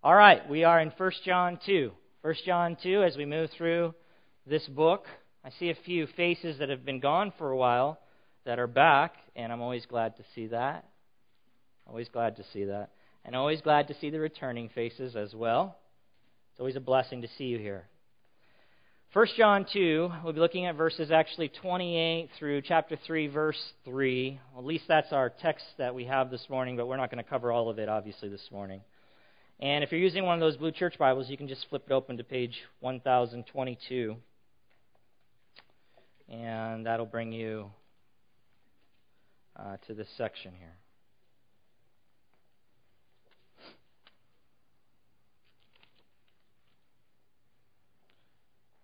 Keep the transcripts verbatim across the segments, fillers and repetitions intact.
All right, we are in First John two. First John two, as we move through this book, I see a few faces that have been gone for a while that are back, and I'm always glad to see that. Always glad to see that. And always glad to see the returning faces as well. It's always a blessing to see you here. First John two, we'll be looking at verses actually twenty-eight through chapter three, verse three. Well, at least that's our text that we have this morning, but we're not going to cover all of it, obviously, this morning. And if you're using one of those Blue Church Bibles, you can just flip it open to page one thousand twenty-two. And that'll bring you uh, to this section here.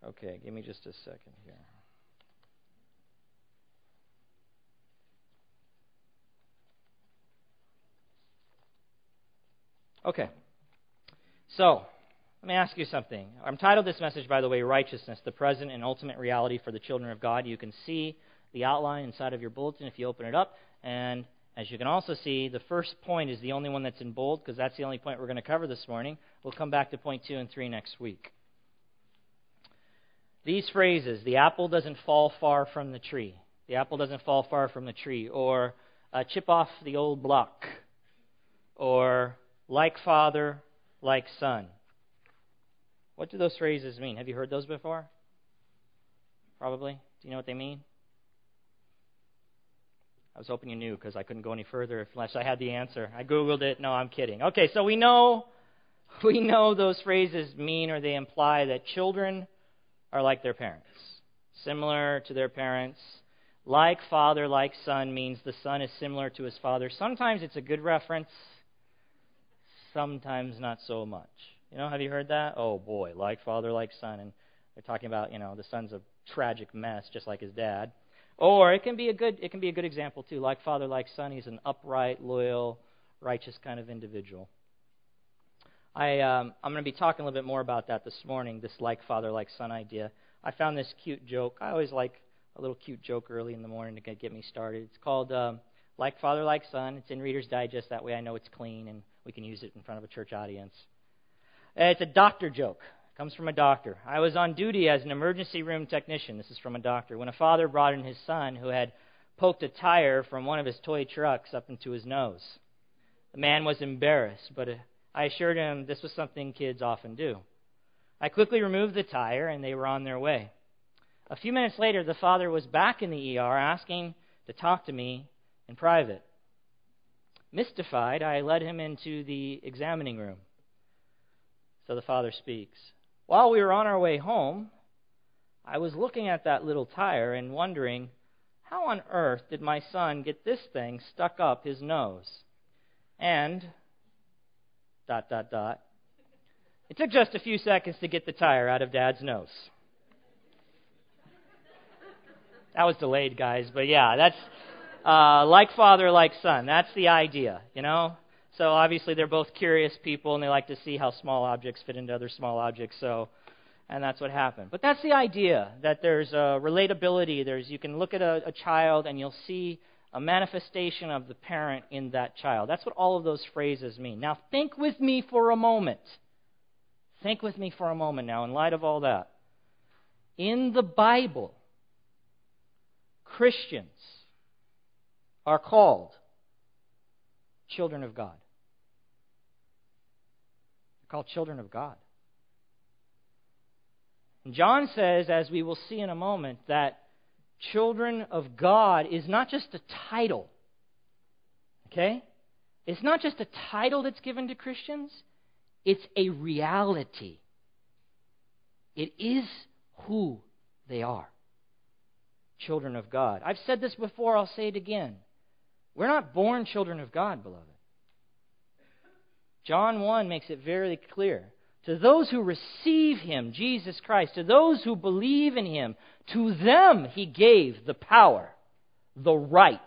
Okay, give me just a second here. Okay. So, let me ask you something. I'm titled this message, by the way, Righteousness, the Present and Ultimate Reality for the Children of God. You can see the outline inside of your bulletin if you open it up. And as you can also see, the first point is the only one that's in bold because that's the only point we're going to cover this morning. We'll come back to point two and three next week. These phrases, the apple doesn't fall far from the tree. The apple doesn't fall far from the tree. Or uh, chip off the old block. Or like father, like son. What do those phrases mean? Have you heard those before? Probably. Do you know what they mean? I was hoping you knew because I couldn't go any further unless I had the answer. I Googled it. No, I'm kidding. Okay, so we know, we know those phrases mean or they imply that children are like their parents, similar to their parents. Like father, like son means the son is similar to his father. Sometimes it's a good reference. Sometimes not so much. You know, have you heard that? Oh boy, like father, like son. And they're talking about, you know, the son's a tragic mess, just like his dad. Or it can be a good, it can be a good example too. Like father, like son, he's an upright, loyal, righteous kind of individual. I, um, I'm going to be talking a little bit more about that this morning, this like father, like son idea. I found this cute joke. I always like a little cute joke early in the morning to get me started. It's called um, Like Father, Like Son. It's in Reader's Digest. That way I know it's clean and we can use it in front of a church audience. It's a doctor joke. It comes from a doctor. I was on duty as an emergency room technician. This is from a doctor. When a father brought in his son who had poked a tire from one of his toy trucks up into his nose. The man was embarrassed, but a, I assured him this was something kids often do. I quickly removed the tire, and they were on their way. A few minutes later, the father was back in the E R asking to talk to me in private. Mystified, I led him into the examining room. So the father speaks. While we were on our way home, I was looking at that little tire and wondering, how on earth did my son get this thing stuck up his nose? And dot, dot, dot. It took just a few seconds to get the tire out of Dad's nose. That was delayed, guys, but yeah, that's uh, like father, like son. That's the idea, you know? So obviously they're both curious people, and they like to see how small objects fit into other small objects, so, and that's what happened. But that's the idea, that there's a relatability. There's, you can look at a, a child, and you'll see a manifestation of the parent in that child. That's what all of those phrases mean. Now, think with me for a moment. Think with me for a moment now in light of all that. In the Bible, Christians are called children of God. They're called children of God. And John says, as we will see in a moment, that children of God is not just a title, okay? It's not just a title that's given to Christians. It's a reality. It is who they are, children of God. I've said this before. I'll say it again. We're not born children of God, beloved. John one makes it very clear. To those who receive him, Jesus Christ, to those who believe in him, to them he gave the power, the right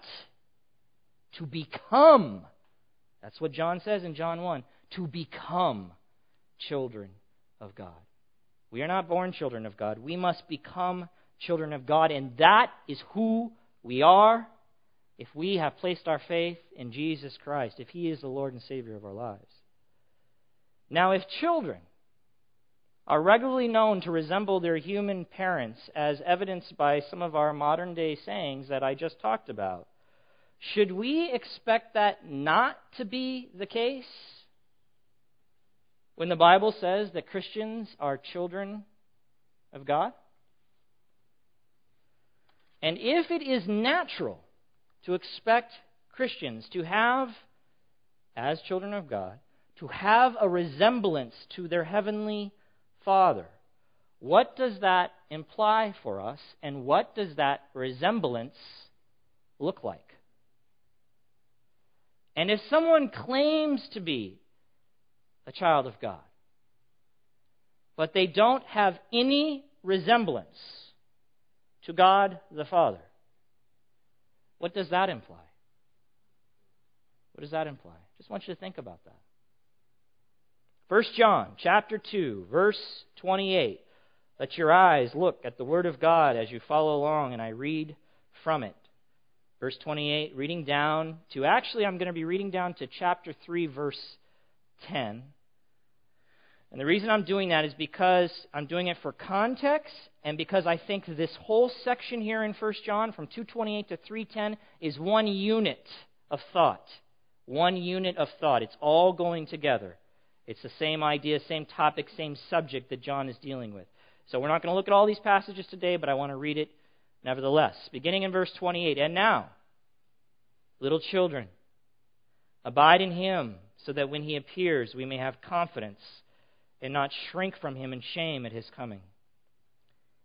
to become. That's what John says in John one, to become children of God. We are not born children of God. We must become children of God, and that is who we are if we have placed our faith in Jesus Christ, if he is the Lord and Savior of our lives. Now, if children are regularly known to resemble their human parents, as evidenced by some of our modern-day sayings that I just talked about, should we expect that not to be the case when the Bible says that Christians are children of God? And if it is natural to expect Christians to have, as children of God, to have a resemblance to their heavenly Father, what does that imply for us, and what does that resemblance look like? And if someone claims to be a child of God, but they don't have any resemblance to God the Father, what does that imply? What does that imply? I just want you to think about that. First John chapter two, verse twenty-eight. Let your eyes look at the Word of God as you follow along, and I read from it. Verse twenty-eight, reading down to, actually I'm going to be reading down to chapter three, verse ten. And the reason I'm doing that is because I'm doing it for context, and because I think this whole section here in First John from two twenty-eight to three ten is one unit of thought. One unit of thought. It's all going together. It's the same idea, same topic, same subject that John is dealing with. So we're not going to look at all these passages today, but I want to read it nevertheless, beginning in verse twenty-eight, and now, little children, abide in him, so that when he appears we may have confidence and not shrink from him in shame at his coming.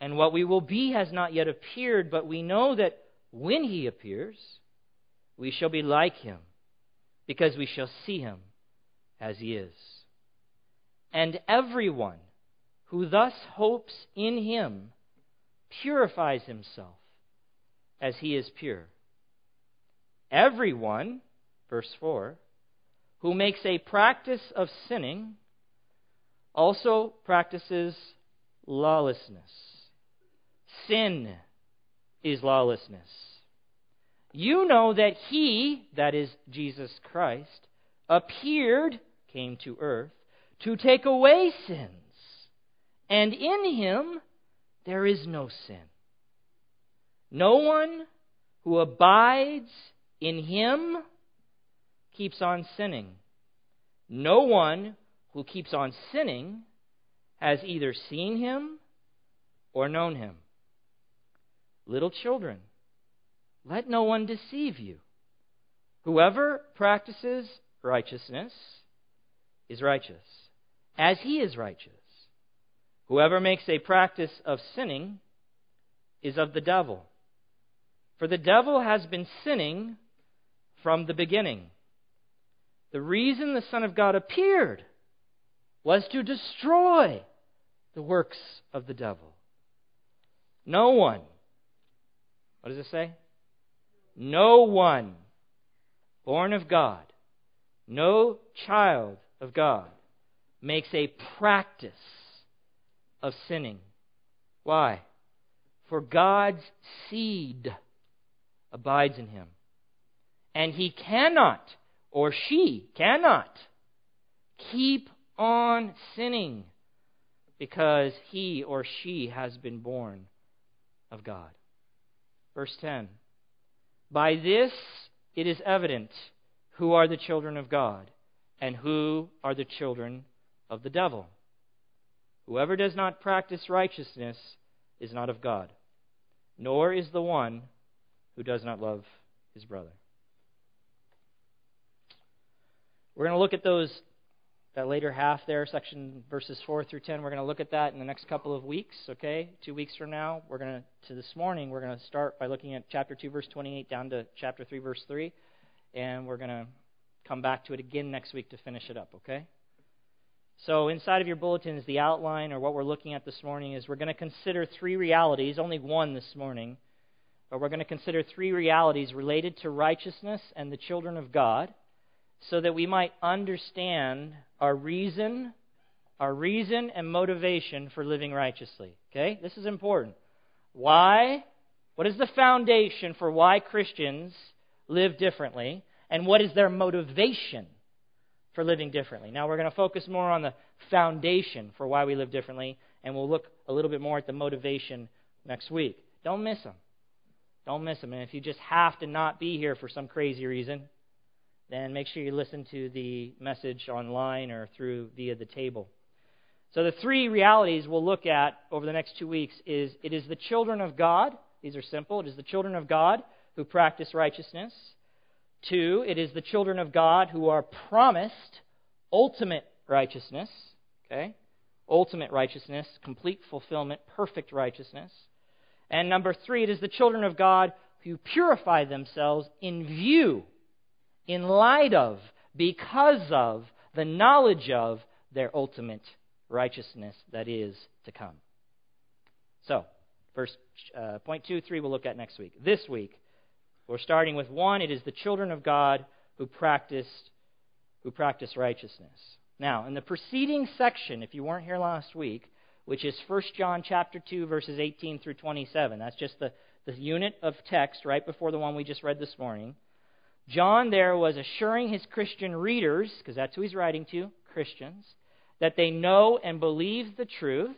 and what we will be has not yet appeared, but we know that when he appears, we shall be like him, because we shall see him as he is. And everyone who thus hopes in him purifies himself, as he is pure. Everyone, verse four, who makes a practice of sinning also practices lawlessness. Sin is lawlessness. You know that he, that is Jesus Christ, appeared, came to earth, to take away sins, and in him there is no sin. No one who abides in him keeps on sinning. No one who keeps on sinning has either seen him or known him. Little children, let no one deceive you. Whoever practices righteousness is righteous, as he is righteous. Whoever makes a practice of sinning is of the devil. For the devil has been sinning from the beginning. The reason the Son of God appeared was to destroy the works of the devil. No one, what does it say? No one born of God, no child of God, makes a practice of sinning. Why? For God's seed abides in him, and he cannot, or she cannot, keep on sinning, because he or she has been born of God. Verse ten, by this it is evident who are the children of God and who are the children of the devil. Whoever does not practice righteousness is not of God, nor is the one who does not love his brother. We're going to look at those, that later half there, section verses four through ten. We're going to look at that in the next couple of weeks, okay? Two weeks from now, we're going to, to this morning, we're going to start by looking at chapter two, verse twenty-eight, down to chapter three, verse three, and we're going to come back to it again next week to finish it up, okay? So inside of your bulletins, the outline or what we're looking at this morning is we're going to consider three realities, only one this morning, but we're going to consider three realities related to righteousness and the children of God so that we might understand our reason, our reason and motivation for living righteously. Okay? This is important. Why? What is the foundation for why Christians live differently? And what is their motivation for living differently? Now, we're going to focus more on the foundation for why we live differently, and we'll look a little bit more at the motivation next week. Don't miss them. Don't miss them. And if you just have to not be here for some crazy reason, then make sure you listen to the message online or through via the table. So the three realities we'll look at over the next two weeks is it is the children of God. These are simple. It is the children of God who practice righteousness. Two, it is the children of God who are promised ultimate righteousness. Okay? Ultimate righteousness, complete fulfillment, perfect righteousness. And number three, it is the children of God who purify themselves in view, in light of, because of, the knowledge of their ultimate righteousness that is to come. So, verse uh, point two, three we'll look at next week. This week, we're starting with one, it is the children of God who practiced, who practice righteousness. Now, in the preceding section, if you weren't here last week, which is First John chapter two, verses eighteen through twenty-seven, that's just the, the unit of text right before the one we just read this morning. John there was assuring his Christian readers, because that's who he's writing to, Christians, that they know and believe the truth.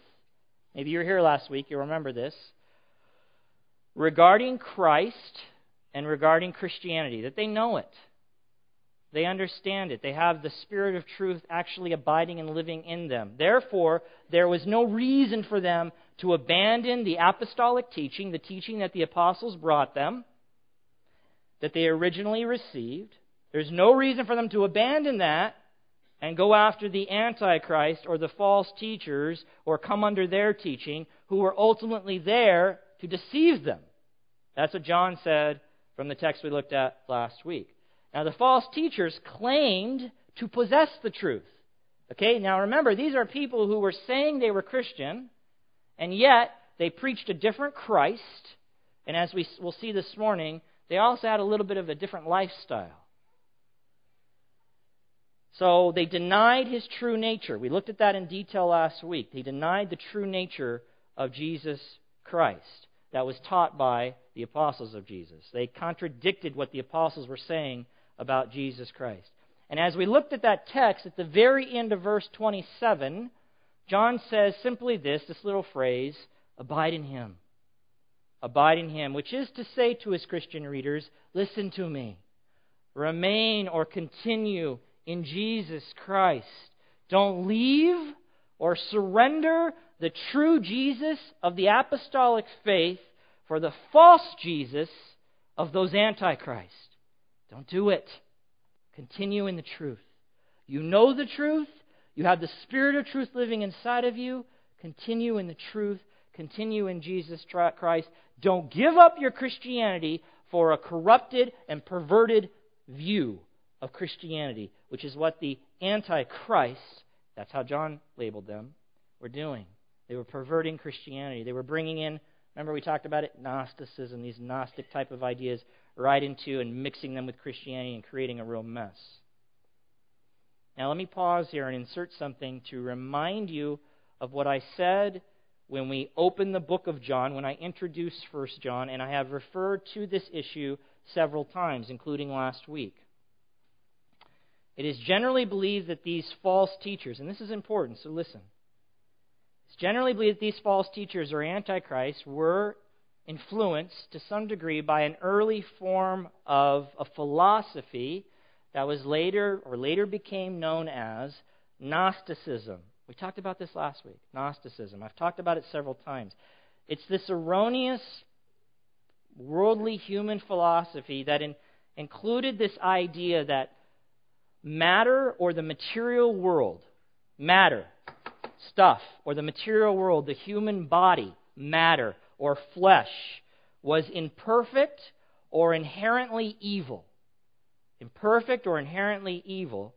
Maybe you were here last week, you remember this, regarding Christ and regarding Christianity, that they know it. They understand it. They have the Spirit of truth actually abiding and living in them. Therefore, there was no reason for them to abandon the apostolic teaching, the teaching that the apostles brought them, that they originally received. There's no reason for them to abandon that and go after the Antichrist or the false teachers or come under their teaching who were ultimately there to deceive them. That's what John said from the text we looked at last week. Now, the false teachers claimed to possess the truth. Okay, now remember, these are people who were saying they were Christian, and yet they preached a different Christ. And as we will see this morning, they also had a little bit of a different lifestyle. So they denied his true nature. We looked at that in detail last week. They denied the true nature of Jesus Christ that was taught by the apostles of Jesus. They contradicted what the apostles were saying about Jesus Christ. And as we looked at that text, at the very end of verse twenty-seven, John says simply this, this little phrase, abide in him. Abide in him, which is to say to his Christian readers, listen to me. Remain or continue in Jesus Christ. Don't leave or surrender the true Jesus of the apostolic faith for the false Jesus of those antichrists. Don't do it. Continue in the truth. You know the truth. You have the Spirit of truth living inside of you. Continue in the truth. Continue in Jesus Christ. Don't give up your Christianity for a corrupted and perverted view of Christianity, which is what the Antichrist, that's how John labeled them, were doing. They were perverting Christianity. They were bringing in, remember we talked about it, Gnosticism, these Gnostic type of ideas right into and mixing them with Christianity and creating a real mess. Now let me pause here and insert something to remind you of what I said when we opened the book of John, when I introduced First John, and I have referred to this issue several times, including last week. It is generally believed that these false teachers, and this is important, so listen. It's generally believed that these false teachers or antichrists were influenced to some degree by an early form of a philosophy that was later or later became known as Gnosticism. We talked about this last week, Gnosticism. I've talked about it several times. It's this erroneous worldly human philosophy that in, included this idea that matter or the material world, matter, stuff, or the material world, the human body, matter, or flesh, was imperfect or inherently evil. Imperfect or inherently evil,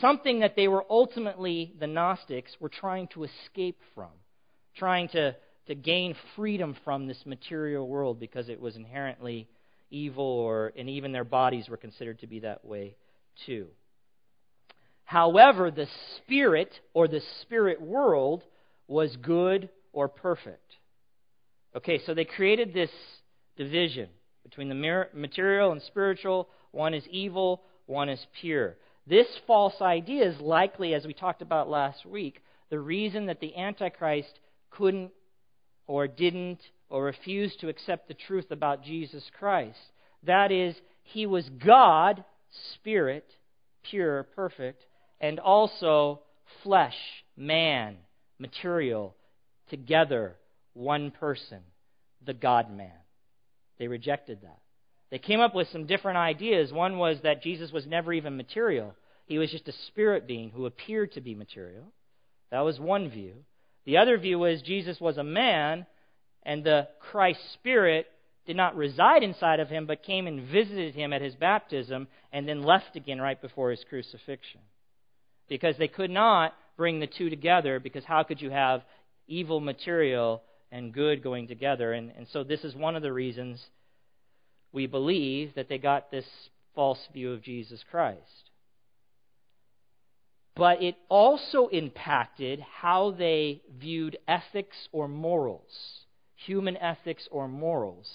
something that they were ultimately, the Gnostics, were trying to escape from, trying to, to gain freedom from this material world because it was inherently evil, or and even their bodies were considered to be that way too. However, the spirit or the spirit world was good or perfect. Okay, so they created this division between the material and spiritual. One is evil, one is pure. This false idea is likely, as we talked about last week, the reason that the Antichrist couldn't or didn't or refused to accept the truth about Jesus Christ. That is, he was God, spirit, pure, perfect, and also flesh, man, material, together, one person, the God-man. They rejected that. They came up with some different ideas. One was that Jesus was never even material. He was just a spirit being who appeared to be material. That was one view. The other view was Jesus was a man, and the Christ Spirit did not reside inside of him, but came and visited him at his baptism and then left again right before his crucifixion. Because they could not bring the two together, because how could you have evil material and good going together? And, and so this is one of the reasons we believe that they got this false view of Jesus Christ. But it also impacted how they viewed ethics or morals, human ethics or morals.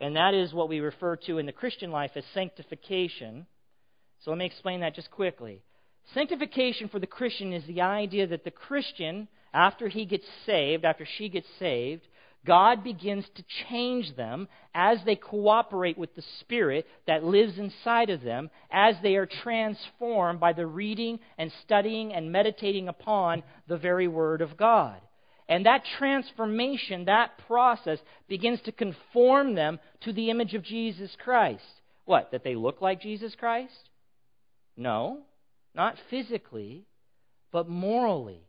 And that is what we refer to in the Christian life as sanctification. So let me explain that just quickly. Sanctification for the Christian is the idea that the Christian, after he gets saved, after she gets saved, God begins to change them as they cooperate with the Spirit that lives inside of them, as they are transformed by the reading and studying and meditating upon the very Word of God. And that transformation, that process, begins to conform them to the image of Jesus Christ. What, that they look like Jesus Christ? No, not physically, but morally,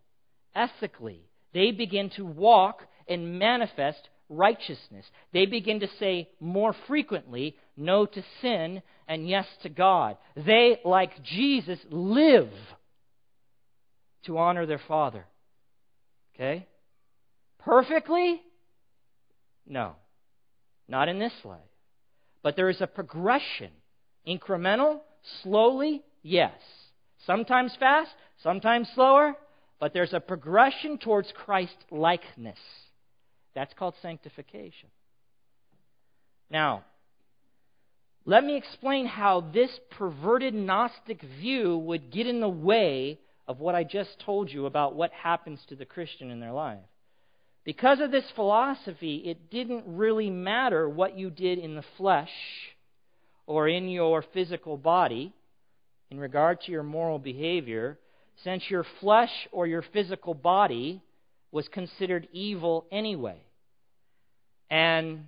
ethically. They begin to walk and manifest righteousness. They begin to say more frequently no to sin and yes to God. They, like Jesus, live to honor their Father. Okay? Perfectly? No. Not in this life. But there is a progression. Incremental, slowly, yes. Sometimes fast, sometimes slower, but there's a progression towards Christ-likeness. That's called sanctification. Now, let me explain how this perverted Gnostic view would get in the way of what I just told you about what happens to the Christian in their life. Because of this philosophy, it didn't really matter what you did in the flesh or in your physical body in regard to your moral behavior, since your flesh or your physical body was considered evil anyway, and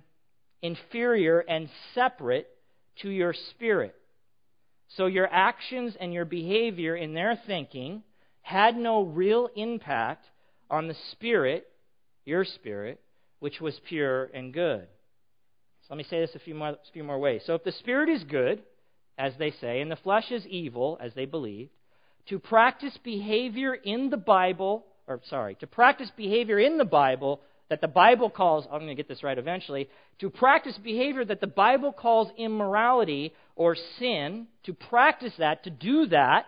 inferior and separate to your spirit. So your actions and your behavior in their thinking had no real impact on the spirit, your spirit, which was pure and good. So let me say this a few more, few more ways. So if the spirit is good, as they say, and the flesh is evil, as they believe, to practice behavior in the Bible... or sorry, to practice behavior in the Bible that the Bible calls, I'm going to get this right eventually, to practice behavior that the Bible calls immorality or sin, to practice that, to do that.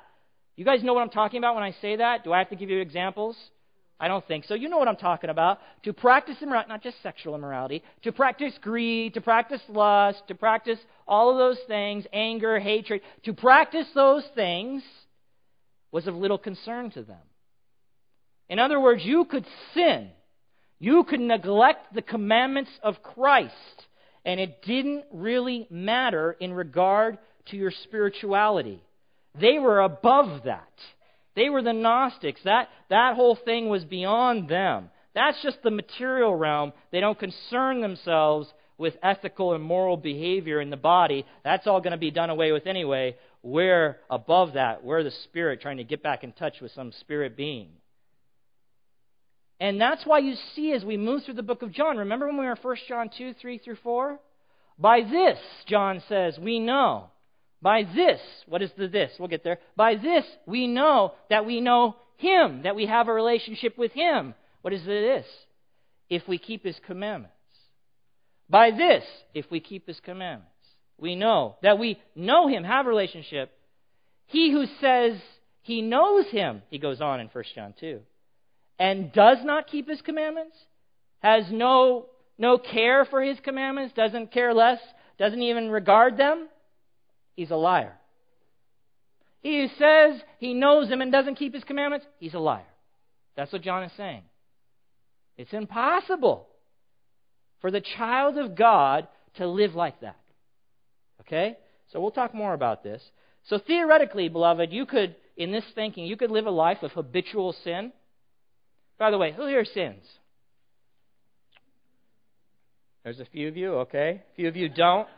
You guys know what I'm talking about when I say that? Do I have to give you examples? I don't think so. You know what I'm talking about. To practice immorality, not just sexual immorality, to practice greed, to practice lust, to practice all of those things, anger, hatred, to practice those things was of little concern to them. In other words, you could sin. You could neglect the commandments of Christ, and it didn't really matter in regard to your spirituality. They were above that. They were the Gnostics. That, that whole thing was beyond them. That's just the material realm. They don't concern themselves with ethical and moral behavior in the body. That's all going to be done away with anyway. We're above that. We're the spirit trying to get back in touch with some spirit being. And that's why you see as we move through the book of John, remember when we were in First John two, three through four? By this, John says, we know By this, what is the this? We'll get there. By this, we know that we know him, that we have a relationship with him. What is the this? If we keep his commandments. By this, if we keep his commandments, we know that we know him, have a relationship. He who says he knows him, he goes on in First John two, and does not keep his commandments, has no, no care for his commandments, doesn't care less, doesn't even regard them, he's a liar. He who says he knows him and doesn't keep his commandments, he's a liar. That's what John is saying. It's impossible for the child of God to live like that. Okay? So we'll talk more about this. So theoretically, beloved, you could, in this thinking, you could live a life of habitual sin. By the way, who here sins? There's a few of you, okay? A few of you don't.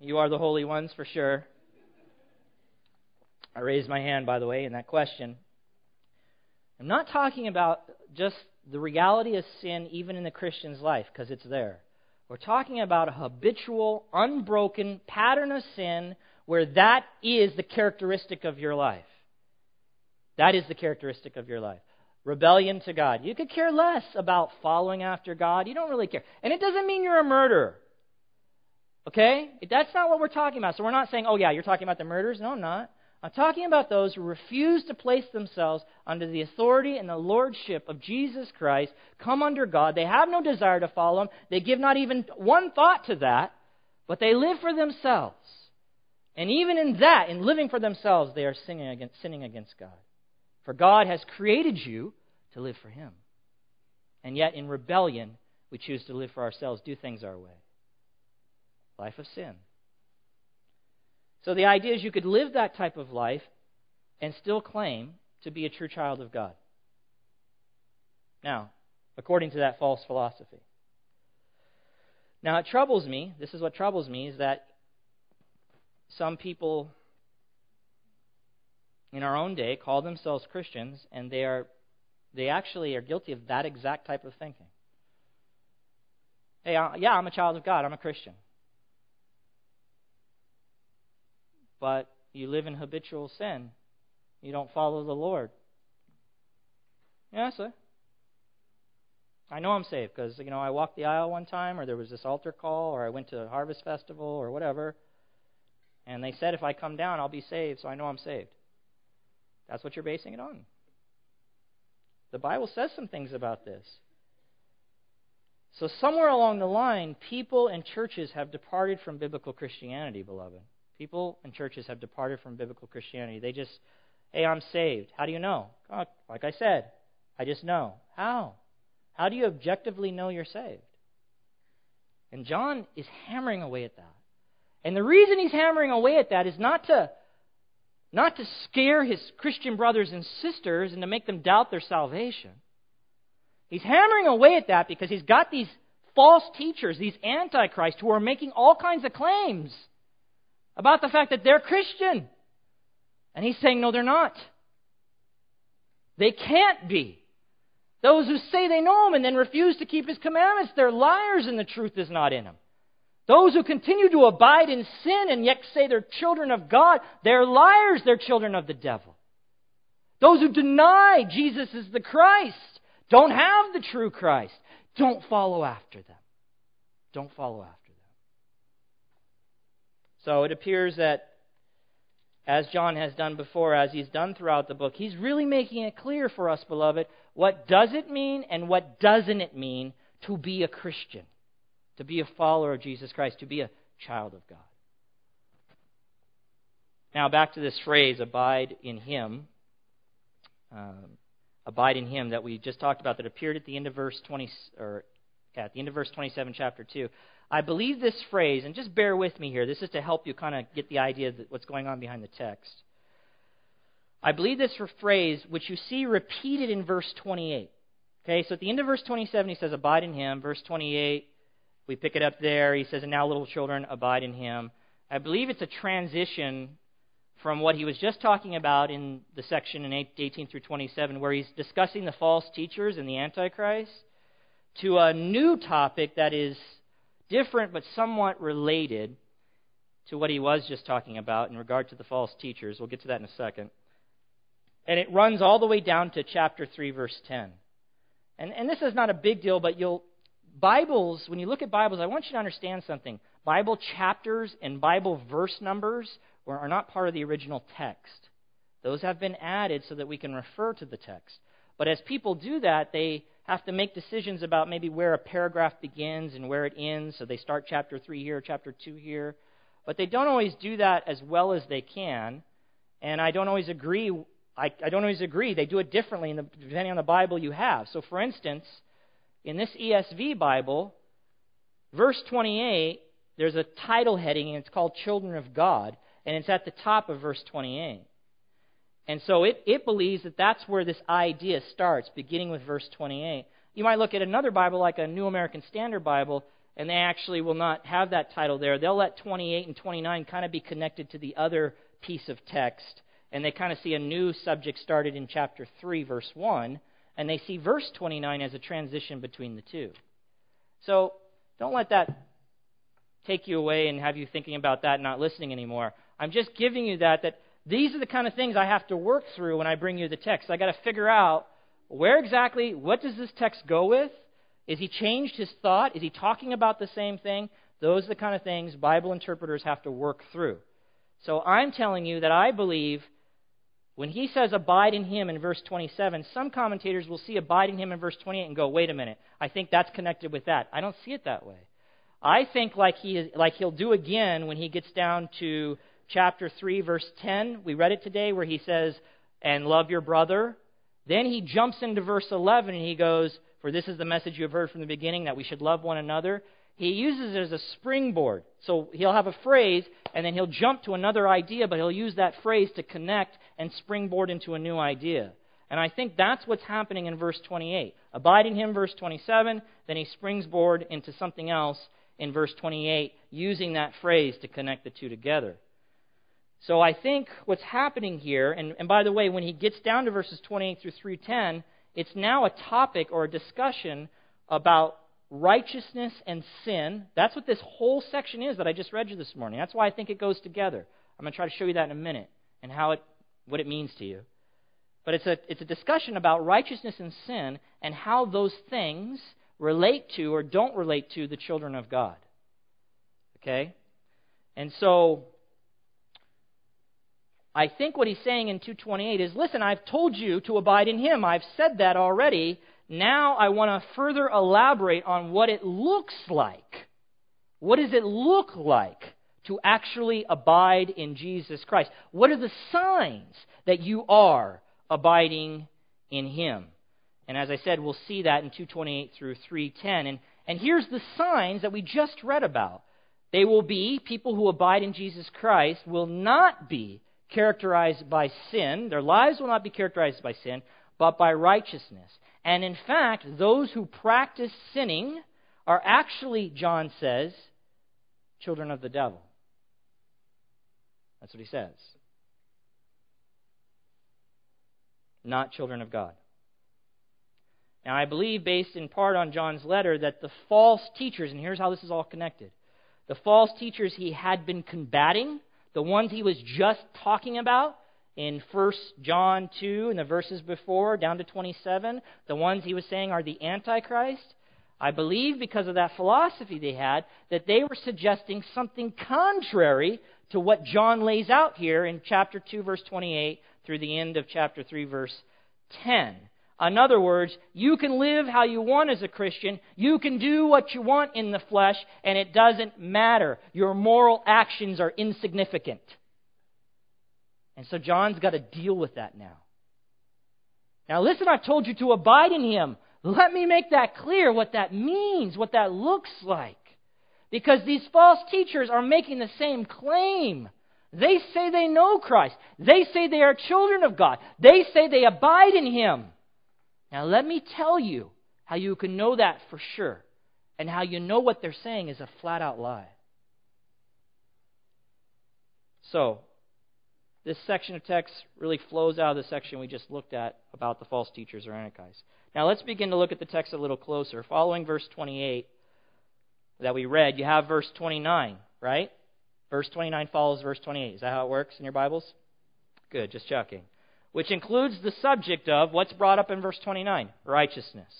You are the holy ones for sure. I raised my hand, by the way, in that question. I'm not talking about just the reality of sin even in the Christian's life, because it's there. We're talking about a habitual, unbroken pattern of sin where that is the characteristic of your life. That is the characteristic of your life. Rebellion to God. You could care less about following after God. You don't really care. And it doesn't mean you're a murderer. Okay? That's not what we're talking about. So we're not saying, oh yeah, you're talking about the murderers. No, I'm not. I'm talking about those who refuse to place themselves under the authority and the lordship of Jesus Christ, come under God. They have no desire to follow him. They give not even one thought to that, but they live for themselves. And even in that, in living for themselves, they are sinning against, sinning against God. For God has created you to live for him. And yet in rebellion, we choose to live for ourselves, do things our way. Life of sin. So the idea is you could live that type of life and still claim to be a true child of God. Now, according to that false philosophy. Now, it troubles me, this is what troubles me, is that some people in our own day call themselves Christians, and they are they actually are guilty of that exact type of thinking. Hey, I, yeah, I'm a child of God, I'm a Christian. But you live in habitual sin. You don't follow the Lord. Yeah, sir. I know I'm saved because, you know, I walked the aisle one time, or there was this altar call, or I went to a harvest festival or whatever, and they said if I come down, I'll be saved, so I know I'm saved. That's what you're basing it on. The Bible says some things about this. So somewhere along the line, people and churches have departed from biblical Christianity, beloved. People and churches have departed from biblical Christianity. They just, hey, I'm saved. How do you know? Oh, like I said, I just know. How? How do you objectively know you're saved? And John is hammering away at that. And the reason he's hammering away at that is not to, not to scare his Christian brothers and sisters and to make them doubt their salvation. He's hammering away at that because he's got these false teachers, these antichrists, who are making all kinds of claims about the fact that they're Christian. And he's saying, no, they're not. They can't be. Those who say they know him and then refuse to keep his commandments, they're liars and the truth is not in them. Those who continue to abide in sin and yet say they're children of God, they're liars, they're children of the devil. Those who deny Jesus is the Christ, don't have the true Christ, don't follow after them. Don't follow after them. So it appears that, as John has done before, as he's done throughout the book, he's really making it clear for us, beloved, what does it mean and what doesn't it mean to be a Christian, to be a follower of Jesus Christ, to be a child of God. Now back to this phrase, abide in him, um, abide in him that we just talked about, that appeared at the end of verse twenty, or at the end of verse twenty-seven, chapter two. I believe this phrase, and just bear with me here, this is to help you kind of get the idea of what's going on behind the text. I believe this phrase, which you see repeated in verse twenty-eight. Okay, so at the end of verse twenty-seven, he says, abide in him. Verse twenty-eight, we pick it up there. He says, and now little children, abide in him. I believe it's a transition from what he was just talking about in the section in eighteen through twenty-seven, where he's discussing the false teachers and the Antichrist, to a new topic that is different but somewhat related to what he was just talking about in regard to the false teachers. We'll get to that in a second. And it runs all the way down to chapter three, verse ten. And, and this is not a big deal, but you'll... Bibles, when you look at Bibles, I want you to understand something. Bible chapters and Bible verse numbers are not part of the original text. Those have been added so that we can refer to the text. But as people do that, they have to make decisions about maybe where a paragraph begins and where it ends. So they start chapter three here, chapter two here. But they don't always do that as well as they can. And I don't always agree. I, I don't always agree. They do it differently in the, depending on the Bible you have. So for instance, in this E S V Bible, verse twenty-eight, there's a title heading, and it's called Children of God, and it's at the top of verse twenty-eight. And so it, it believes that that's where this idea starts, beginning with verse twenty-eight. You might look at another Bible, like a New American Standard Bible, and they actually will not have that title there. They'll let twenty-eight and twenty-nine kind of be connected to the other piece of text, and they kind of see a new subject started in chapter three, verse one, and they see verse twenty-nine as a transition between the two. So don't let that take you away and have you thinking about that and not listening anymore. I'm just giving you that, that these are the kind of things I have to work through when I bring you the text. I've got to figure out where exactly, what does this text go with? Is he changed his thought? Is he talking about the same thing? Those are the kind of things Bible interpreters have to work through. So I'm telling you that I believe when he says abide in him in verse twenty-seven, some commentators will see abide in him in verse twenty-eight and go, wait a minute, I think that's connected with that. I don't see it that way. I think like he is, like he'll do again when he gets down to chapter three, verse ten. We read it today where he says, and love your brother. Then he jumps into verse eleven and he goes, for this is the message you have heard from the beginning, that we should love one another. He uses it as a springboard. So he'll have a phrase, and then he'll jump to another idea, but he'll use that phrase to connect and springboard into a new idea. And I think that's what's happening in verse twenty-eight. Abide in him, verse twenty-seven, then he springboard into something else in verse twenty-eight, using that phrase to connect the two together. So I think what's happening here, and, and by the way, when he gets down to verses twenty-eight through three ten, it's now a topic or a discussion about righteousness and sin. That's what this whole section is that I just read you this morning. That's why I think it goes together. I'm going to try to show you that in a minute and how it, what it means to you. But it's a, it's a discussion about righteousness and sin and how those things relate to or don't relate to the children of God. Okay? And so I think what he's saying in two twenty-eight is, listen, I've told you to abide in him. I've said that already. Now I want to further elaborate on what it looks like. What does it look like to actually abide in Jesus Christ? What are the signs that you are abiding in him? And as I said, we'll see that in two twenty-eight through three ten. And, and here's the signs that we just read about. They will be, people who abide in Jesus Christ will not be characterized by sin. Their lives will not be characterized by sin, but by righteousness. And in fact, those who practice sinning are actually, John says, children of the devil. That's what he says. Not children of God. Now, I believe, based in part on John's letter, that the false teachers, and here's how this is all connected, the false teachers he had been combating, the ones he was just talking about, in First John two, in the verses before, down to twenty-seven, the ones he was saying are the Antichrist, I believe because of that philosophy they had, that they were suggesting something contrary to what John lays out here in chapter two, verse twenty-eight, through the end of chapter three, verse ten. In other words, you can live how you want as a Christian, you can do what you want in the flesh, and it doesn't matter. Your moral actions are insignificant. And so John's got to deal with that now. Now listen, I've told you to abide in him. Let me make that clear, what that means, what that looks like. Because these false teachers are making the same claim. They say they know Christ. They say they are children of God. They say they abide in him. Now let me tell you how you can know that for sure, and how you know what they're saying is a flat-out lie. So this section of text really flows out of the section we just looked at about the false teachers or Antichrist. Now let's begin to look at the text a little closer. Following verse twenty-eight that we read, you have verse twenty-nine, right? Verse twenty-nine follows verse twenty-eight. Is that how it works in your Bibles? Good, just checking. Which includes the subject of what's brought up in verse twenty-nine, righteousness,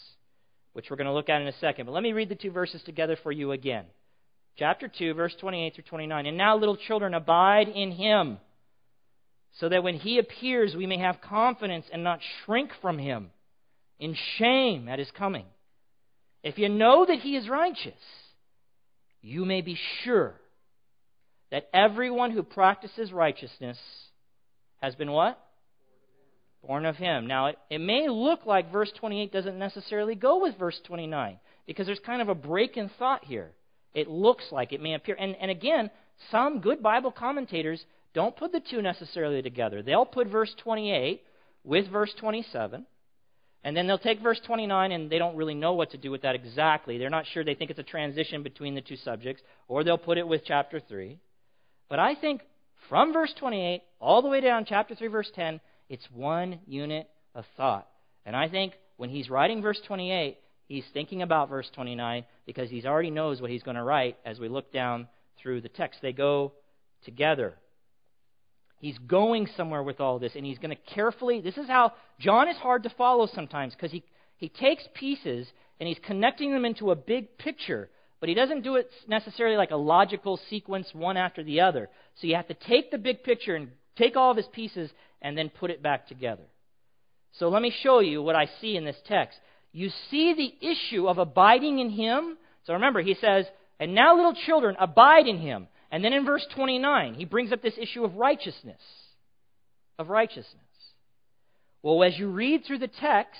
which we're going to look at in a second. But let me read the two verses together for you again. Chapter two, verse twenty-eight through twenty-nine. And now, little children, abide in him, so that when he appears, we may have confidence and not shrink from him in shame at his coming. If you know that he is righteous, you may be sure that everyone who practices righteousness has been what? Born of him. Now, it, it may look like verse twenty-eight doesn't necessarily go with verse twenty-nine, because there's kind of a break in thought here. It looks like it may appear. And, and again, some good Bible commentators don't put the two necessarily together. They'll put verse twenty-eight with verse twenty-seven, and then they'll take verse twenty-nine, and they don't really know what to do with that exactly. They're not sure. They think it's a transition between the two subjects, or they'll put it with chapter three. But I think from verse twenty-eight all the way down chapter three, verse ten, it's one unit of thought. And I think when he's writing verse twenty-eight, he's thinking about verse twenty-nine, because he already knows what he's going to write as we look down through the text. They go together. He's going somewhere with all this, and he's going to carefully... This is how... John is hard to follow sometimes, because he, he takes pieces and he's connecting them into a big picture, but he doesn't do it necessarily like a logical sequence one after the other. So you have to take the big picture and take all of his pieces and then put it back together. So let me show you what I see in this text. You see the issue of abiding in him. So remember, he says, and now little children, abide in him. And then in verse twenty-nine, he brings up this issue of righteousness. Of righteousness. Well, as you read through the text,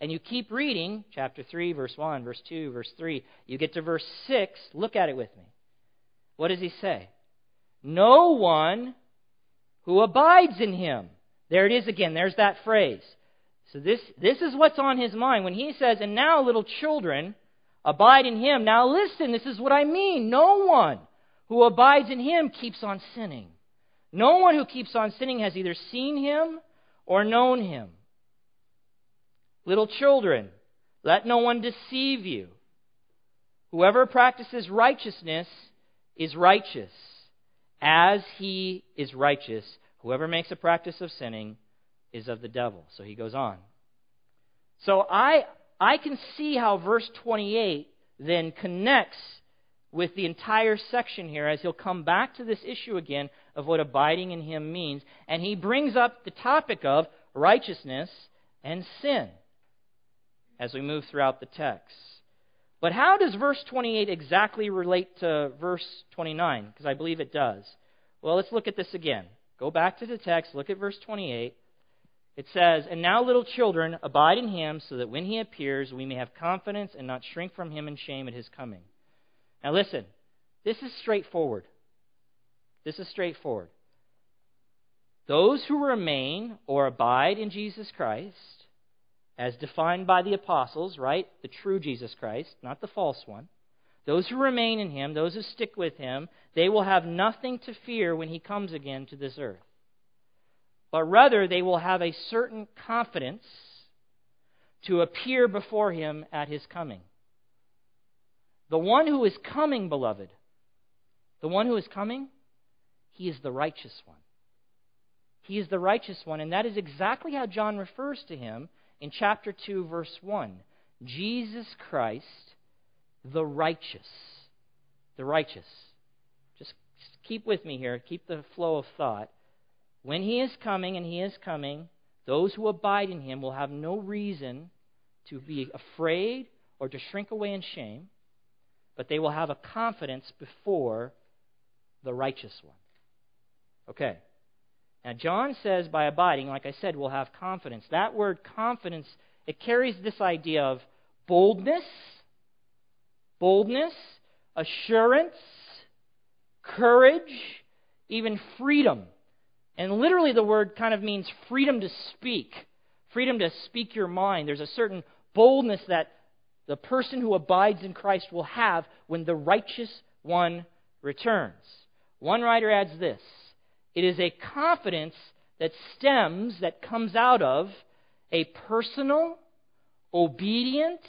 and you keep reading, chapter three, verse one, verse two, verse three, you get to verse six. Look at it with me. What does he say? No one who abides in him. There it is again. There's that phrase. So this, this is what's on his mind. When he says, and now little children, abide in him. Now listen, this is what I mean. No one who abides in him keeps on sinning. No one who keeps on sinning has either seen him or known him. Little children, let no one deceive you. Whoever practices righteousness is righteous, as he is righteous. Whoever makes a practice of sinning is of the devil. So he goes on. So I, I can see how verse twenty-eight then connects with the entire section here, as he'll come back to this issue again of what abiding in him means. And he brings up the topic of righteousness and sin as we move throughout the text. But how does verse twenty-eight exactly relate to verse twenty-nine? Because I believe it does. Well, let's look at this again. Go back to the text, look at verse twenty-eight. It says, and now little children, abide in him, so that when he appears, we may have confidence and not shrink from him in shame at his coming. Now listen, this is straightforward. This is straightforward. Those who remain or abide in Jesus Christ, as defined by the apostles, right? The true Jesus Christ, not the false one. Those who remain in him, those who stick with him, they will have nothing to fear when he comes again to this earth. But rather, they will have a certain confidence to appear before him at his coming. The one who is coming, beloved, the one who is coming, he is the righteous one. He is the righteous one, and that is exactly how John refers to him in chapter two, verse one. Jesus Christ, the righteous. The righteous. Just keep with me here. Keep the flow of thought. When he is coming, and he is coming, those who abide in him will have no reason to be afraid or to shrink away in shame. But they will have a confidence before the righteous one. Okay. Now John says by abiding, like I said, we'll have confidence. That word confidence, it carries this idea of boldness, boldness, assurance, courage, even freedom. And literally the word kind of means freedom to speak, freedom to speak your mind. There's a certain boldness that the person who abides in Christ will have when the righteous one returns. One writer adds this: it is a confidence that stems, that comes out of a personal, obedient,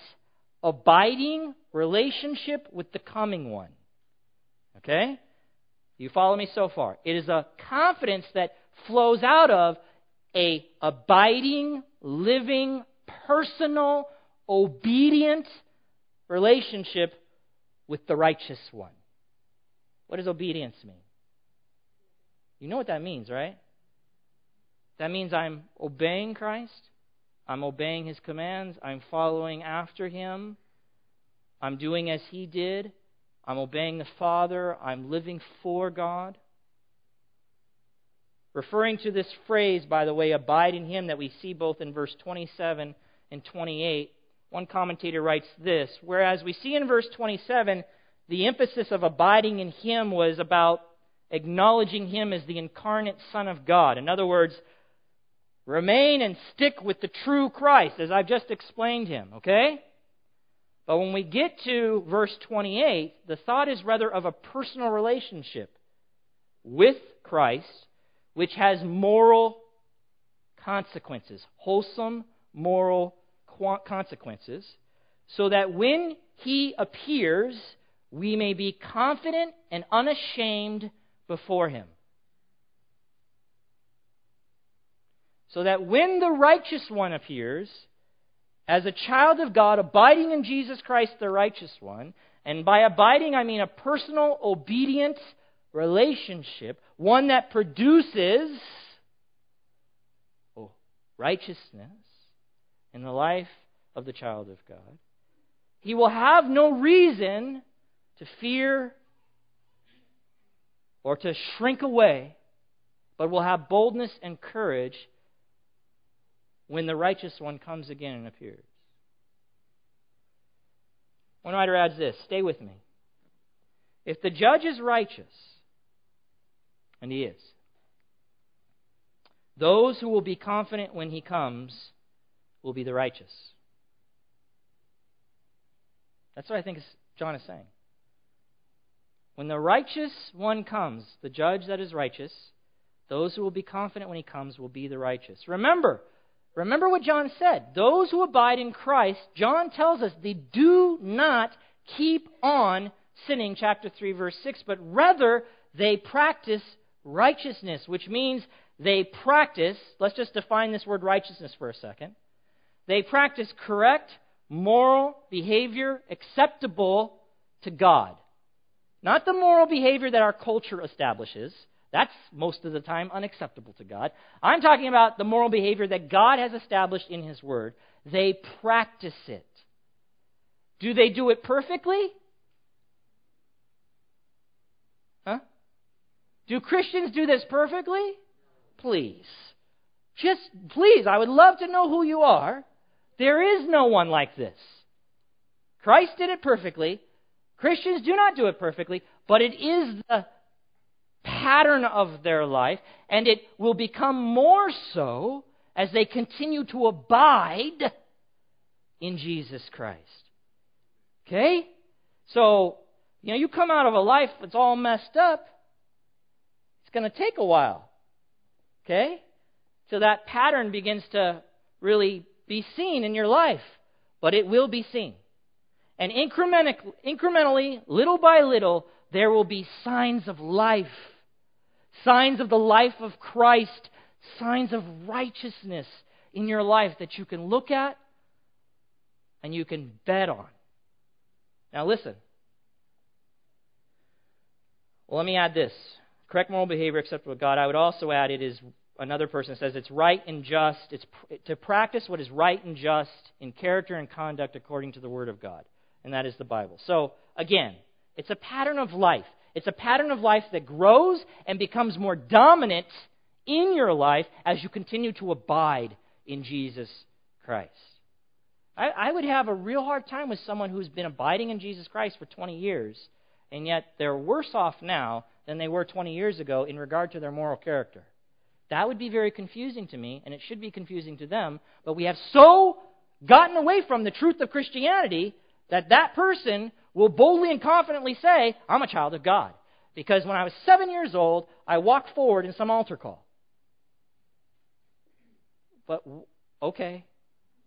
abiding relationship with the coming one. Okay? You follow me so far? It is a confidence that flows out of a abiding, living, personal, obedient relationship with the righteous one. What does obedience mean? You know what that means, right? That means I'm obeying Christ. I'm obeying his commands. I'm following after him. I'm doing as he did. I'm obeying the Father. I'm living for God. Referring to this phrase, by the way, abide in him, that we see both in verse twenty-seven and twenty-eight, one commentator writes this: whereas we see in verse twenty-seven, the emphasis of abiding in him was about acknowledging him as the incarnate Son of God. In other words, remain and stick with the true Christ, as I've just explained him, okay? But when we get to verse twenty-eight, the thought is rather of a personal relationship with Christ, which has moral consequences, wholesome moral consequences, so that when he appears, we may be confident and unashamed before him. So that when the righteous one appears, as a child of God, abiding in Jesus Christ, the righteous one, and by abiding I mean a personal, obedient relationship, one that produces oh, righteousness in the life of the child of God, he will have no reason to fear or to shrink away, but will have boldness and courage when the righteous one comes again and appears. One writer adds this, stay with me. If the judge is righteous, and he is, those who will be confident when he comes will be the righteous. That's what I think John is saying. When the righteous one comes, the judge that is righteous, those who will be confident when he comes will be the righteous. Remember, remember what John said. Those who abide in Christ, John tells us, they do not keep on sinning, chapter three, verse six, but rather they practice righteousness, which means they practice, let's just define this word righteousness for a second. They practice correct, moral behavior acceptable to God. Not the moral behavior that our culture establishes. That's most of the time unacceptable to God. I'm talking about the moral behavior that God has established in his word. They practice it. Do they do it perfectly? Huh? Do Christians do this perfectly? Please. Just please, I would love to know who you are. There is no one like this. Christ did it perfectly. Christians do not do it perfectly, but it is the pattern of their life, and it will become more so as they continue to abide in Jesus Christ. Okay? So, you know, you come out of a life that's all messed up, it's going to take a while. Okay? So that pattern begins to really be seen in your life, but it will be seen. And incrementally, little by little, there will be signs of life, signs of the life of Christ, signs of righteousness in your life that you can look at and you can bet on. Now listen. Well, let me add this. Correct moral behavior acceptable to God. I would also add it is, another person says, it's right and just. It's pr- to practice what is right and just in character and conduct according to the Word of God. And that is the Bible. So, again, it's a pattern of life. It's a pattern of life that grows and becomes more dominant in your life as you continue to abide in Jesus Christ. I, I would have a real hard time with someone who's been abiding in Jesus Christ for twenty years, and yet they're worse off now than they were twenty years ago in regard to their moral character. That would be very confusing to me, and it should be confusing to them, but we have so gotten away from the truth of Christianity that that person will boldly and confidently say, I'm a child of God, because when I was seven years old, I walked forward in some altar call. But, okay,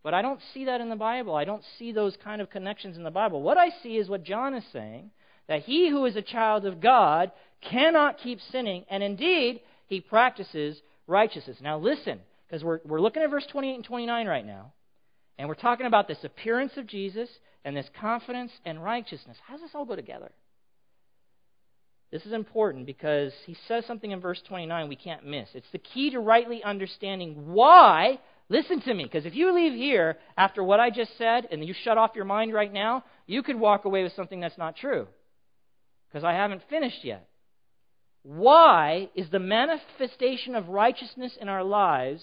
but I don't see that in the Bible. I don't see those kind of connections in the Bible. What I see is what John is saying, that he who is a child of God cannot keep sinning, and indeed he practices righteousness. Now listen, because we're, we're looking at verse twenty-eight and twenty-nine right now, and we're talking about this appearance of Jesus and this confidence and righteousness. How does this all go together? This is important because he says something in verse twenty-nine we can't miss. It's the key to rightly understanding why. Listen to me, because if you leave here after what I just said and you shut off your mind right now, you could walk away with something that's not true, because I haven't finished yet. Why is the manifestation of righteousness in our lives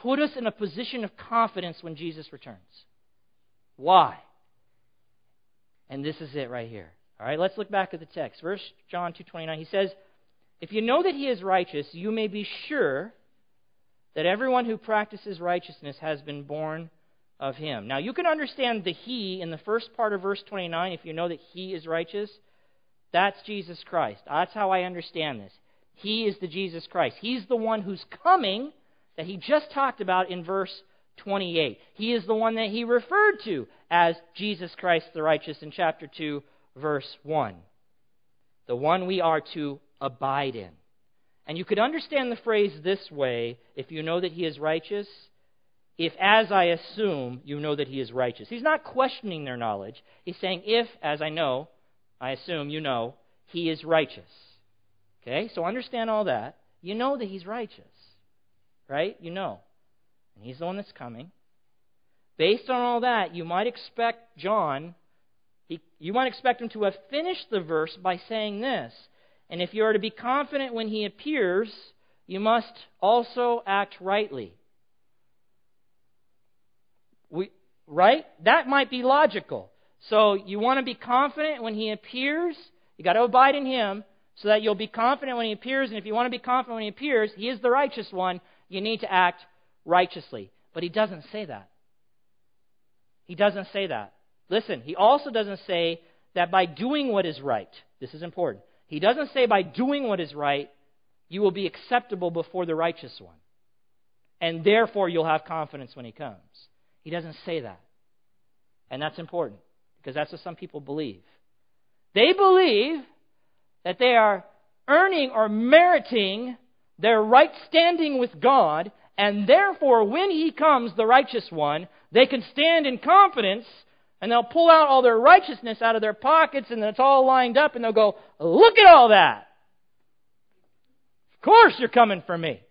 put us in a position of confidence when Jesus returns? Why? And this is it right here. All right, let's look back at the text. First John two twenty-nine, he says, "If you know that he is righteous, you may be sure that everyone who practices righteousness has been born of him." Now, you can understand the he in the first part of verse twenty-nine, if you know that he is righteous. That's Jesus Christ. That's how I understand this. He is the Jesus Christ. He's the one who's coming that he just talked about in verse twenty-eight. He is the one that he referred to as Jesus Christ the righteous in chapter two, verse one. The one we are to abide in. And you could understand the phrase this way, if you know that he is righteous, if, as I assume, you know that he is righteous. He's not questioning their knowledge. He's saying, if, as I know, I assume you know, he is righteous. Okay, so understand all that. You know that he's righteous, right? You know. And he's the one that's coming. Based on all that, you might expect John, he, you might expect him to have finished the verse by saying this: "And if you are to be confident when he appears, you must also act rightly." We, right? That might be logical. So you want to be confident when he appears, you got to abide in him so that you'll be confident when he appears. And if you want to be confident when he appears, he is the righteous one, you need to act righteously. But he doesn't say that. He doesn't say that. Listen, he also doesn't say that by doing what is right. This is important. He doesn't say by doing what is right, you will be acceptable before the righteous one, and therefore you'll have confidence when he comes. He doesn't say that. And that's important, because that's what some people believe. They believe that they are earning or meriting their right standing with God, and therefore when he comes, the righteous one, they can stand in confidence. And they'll pull out all their righteousness out of their pockets, and it's all lined up, and they'll go, "Look at all that. Of course you're coming for me."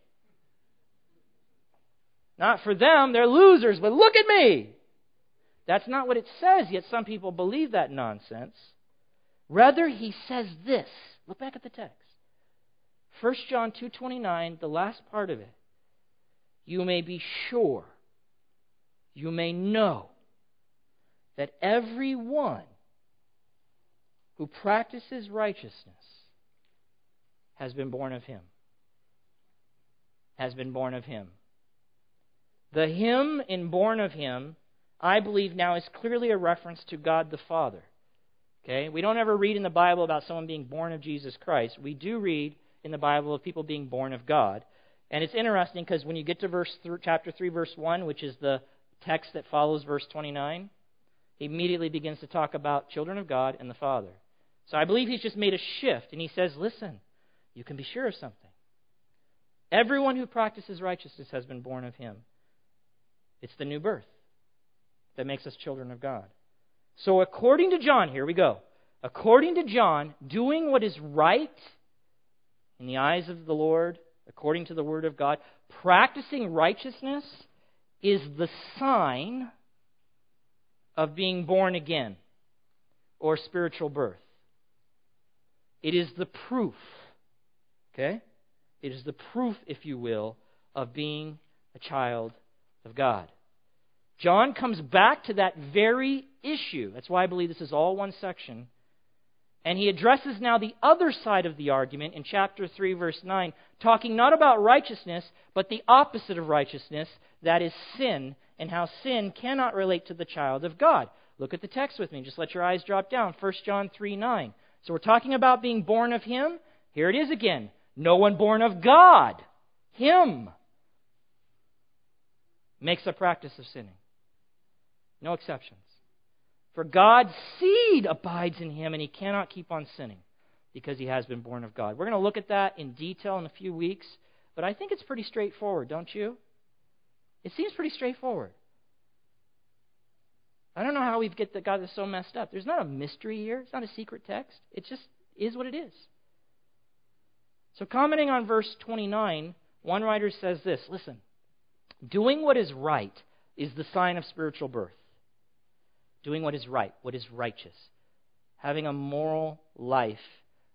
Not for them, they're losers, but look at me. That's not what it says, yet some people believe that nonsense. Rather, he says this. Look back at the text. First John two twenty-nine, the last part of it. "You may be sure, you may know, that everyone who practices righteousness has been born of him." Has been born of him. The him in born of him, I believe now, is clearly a reference to God the Father. Okay? We don't ever read in the Bible about someone being born of Jesus Christ. We do read in the Bible of people being born of God. And it's interesting because when you get to verse th- chapter three, verse one, which is the text that follows verse twenty-nine, he immediately begins to talk about children of God and the Father. So I believe he's just made a shift, and he says, listen, you can be sure of something. Everyone who practices righteousness has been born of him. It's the new birth that makes us children of God. So according to John, here we go. According to John, doing what is right in the eyes of the Lord, according to the word of God, practicing righteousness is the sign of being born again, or spiritual birth. It is the proof, okay? It is the proof, if you will, of being a child of God. John comes back to that very issue. That's why I believe this is all one section. And he addresses now the other side of the argument in chapter three, verse nine, talking not about righteousness, but the opposite of righteousness, that is sin, and how sin cannot relate to the child of God. Look at the text with me. Just let your eyes drop down. First John three nine. So we're talking about being born of him. Here it is again. No one born of God, him, makes a practice of sinning. No exceptions. For God's seed abides in him, and he cannot keep on sinning because he has been born of God. We're going to look at that in detail in a few weeks, but I think it's pretty straightforward, don't you? It seems pretty straightforward. I don't know how we've get the, got this so messed up. There's not a mystery here. It's not a secret text. It just is what it is. So commenting on verse twenty-nine, one writer says this, listen, doing what is right is the sign of spiritual birth. Doing what is right, what is righteous. Having a moral life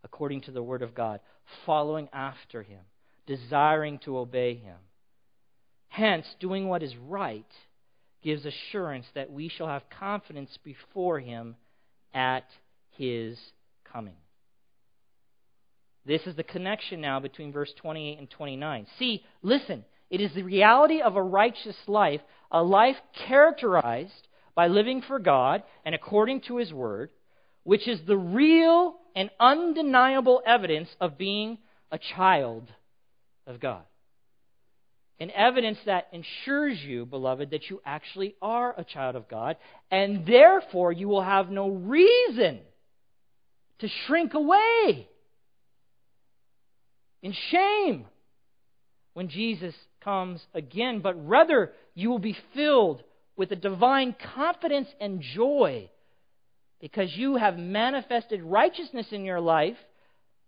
according to the Word of God. Following after Him. Desiring to obey Him. Hence, doing what is right gives assurance that we shall have confidence before Him at His coming. This is the connection now between verse twenty-eight and twenty-nine. See, listen, it is the reality of a righteous life, a life characterized by living for God and according to His Word, which is the real and undeniable evidence of being a child of God. An evidence that ensures you, beloved, that you actually are a child of God, and therefore you will have no reason to shrink away in shame when Jesus comes again, but rather you will be filled with a divine confidence and joy because you have manifested righteousness in your life,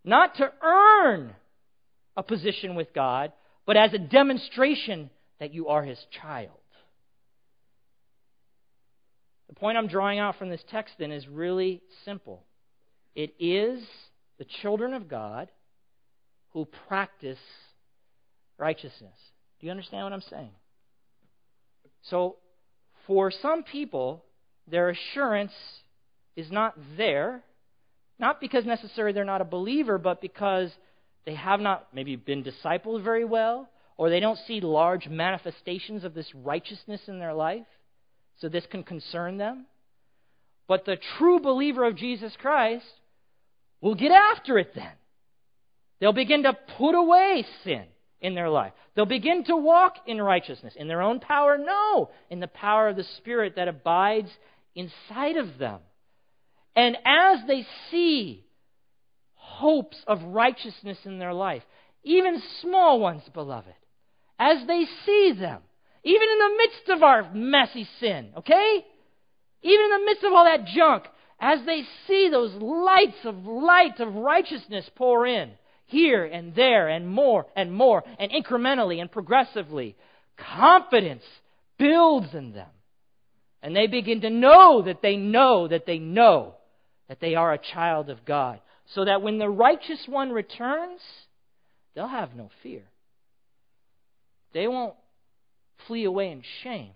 not to earn a position with God, but as a demonstration that you are His child. The point I'm drawing out from this text then is really simple. It is the children of God who practice righteousness. Do you understand what I'm saying? So, for some people, their assurance is not there, not because necessarily they're not a believer, but because they have not maybe been discipled very well, or they don't see large manifestations of this righteousness in their life, so this can concern them. But the true believer of Jesus Christ will get after it then. They'll begin to put away sin in their life. They'll begin to walk in righteousness. In their own power? No. In the power of the Spirit that abides inside of them. And as they see hopes of righteousness in their life, even small ones, beloved, as they see them, even in the midst of our messy sin, okay? Even in the midst of all that junk, as they see those lights of light of righteousness pour in, here and there and more and more and incrementally and progressively, confidence builds in them. And they begin to know that they know that they know that they are a child of God. So that when the righteous one returns, they'll have no fear. They won't flee away in shame.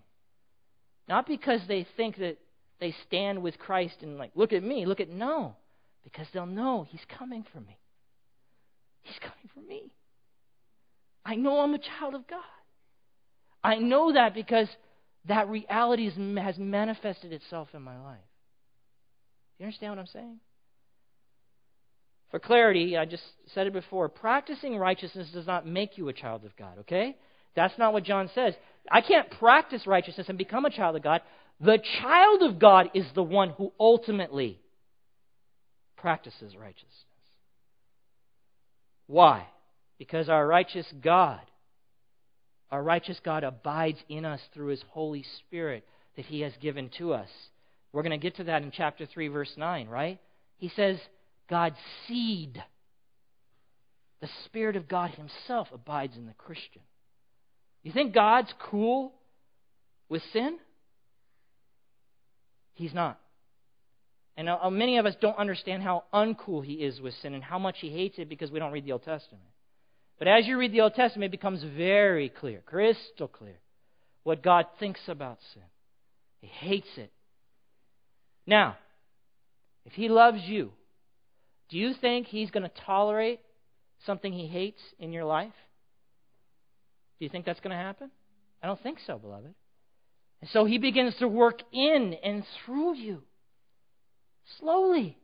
Not because they think that they stand with Christ and like, look at me, look at no. Because they'll know He's coming for me. He's coming for me. I know I'm a child of God. I know that because that reality has manifested itself in my life. You understand what I'm saying? For clarity, I just said it before, practicing righteousness does not make you a child of God, okay? That's not what John says. I can't practice righteousness and become a child of God. The child of God is the one who ultimately practices righteousness. Why? Because our righteous God, our righteous God abides in us through His Holy Spirit that He has given to us. We're going to get to that in chapter three, verse nine, right? He says, God's seed, the Spirit of God Himself abides in the Christian. You think God's cool with sin? He's not. And many of us don't understand how uncool He is with sin and how much He hates it because we don't read the Old Testament. But as you read the Old Testament, it becomes very clear, crystal clear, what God thinks about sin. He hates it. Now, if He loves you, do you think He's going to tolerate something He hates in your life? Do you think that's going to happen? I don't think so, beloved. And so He begins to work in and through you. Slowly,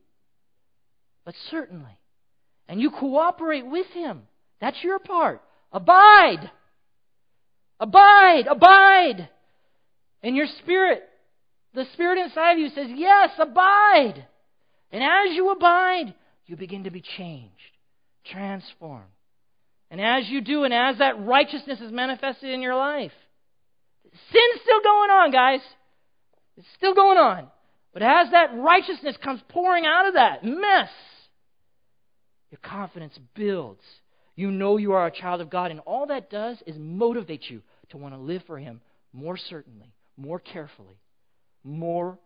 but certainly. And you cooperate with Him. That's your part. Abide. Abide. Abide in your spirit. The Spirit inside of you says, yes, abide. And as you abide, you begin to be changed, transformed. And as you do, and as that righteousness is manifested in your life, sin's still going on, guys. It's still going on. But as that righteousness comes pouring out of that mess, your confidence builds. You know you are a child of God, and all that does is motivate you to want to live for Him more certainly, more carefully, more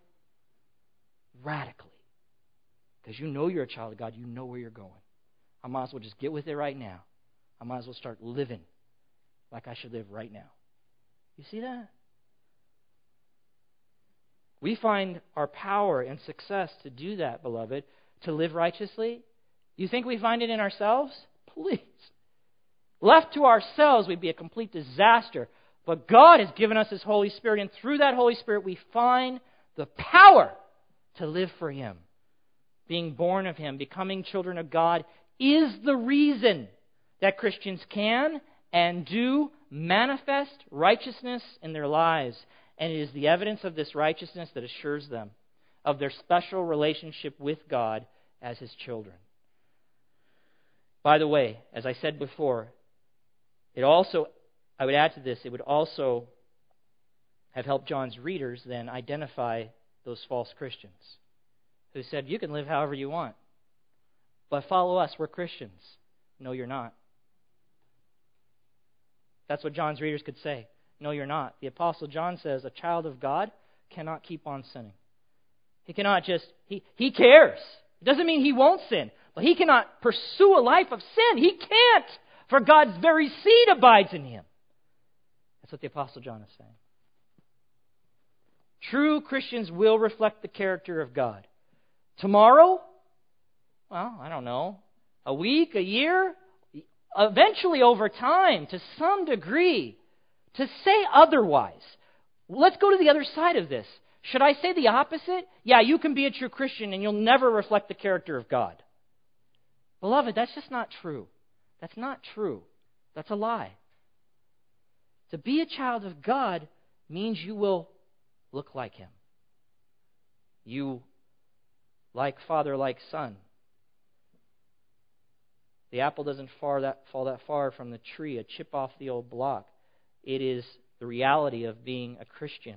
radically. Because you know you're a child of God. You know where you're going. I might as well just get with it right now. I might as well start living like I should live right now. You see that? We find our power and success to do that, beloved, to live righteously. You think we find it in ourselves? Please. Left to ourselves, we'd be a complete disaster. But God has given us His Holy Spirit, and through that Holy Spirit, we find the power to live for Him. Being born of Him, becoming children of God, is the reason that Christians can and do manifest righteousness in their lives. And it is the evidence of this righteousness that assures them of their special relationship with God as His children. By the way, as I said before, it also, I would add to this, it would also have helped John's readers then identify those false Christians who said, you can live however you want, but follow us, we're Christians. No, you're not. That's what John's readers could say. No, you're not. The Apostle John says a child of God cannot keep on sinning. He cannot just, he, he cares. It doesn't mean he won't sin, but he cannot pursue a life of sin. He can't, for God's very seed abides in him. That's what the Apostle John is saying. True Christians will reflect the character of God. Tomorrow? Well, I don't know. A week, a year? Eventually over time, to some degree, to say otherwise. Let's go to the other side of this. Should I say the opposite? Yeah, you can be a true Christian and you'll never reflect the character of God. Beloved, that's just not true. That's not true. That's a lie. To be a child of God means you will look like Him. You like Father, like Son. The apple doesn't far that, fall that far from the tree, a chip off the old block. It is the reality of being a Christian.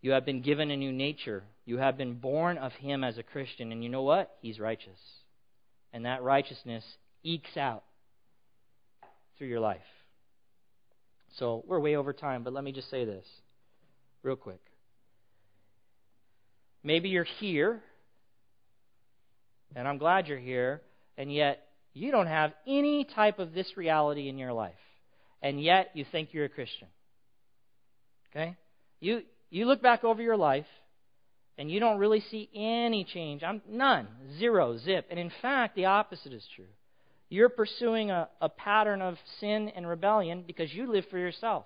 You have been given a new nature. You have been born of Him as a Christian. And you know what? He's righteous. And that righteousness ekes out through your life. So we're way over time, but let me just say this real quick. Maybe you're here, and I'm glad you're here, and yet you don't have any type of this reality in your life. And yet you think you're a Christian. Okay? You you look back over your life and you don't really see any change. I'm none. Zero. Zip. And in fact, the opposite is true. You're pursuing a, a pattern of sin and rebellion because you live for yourself.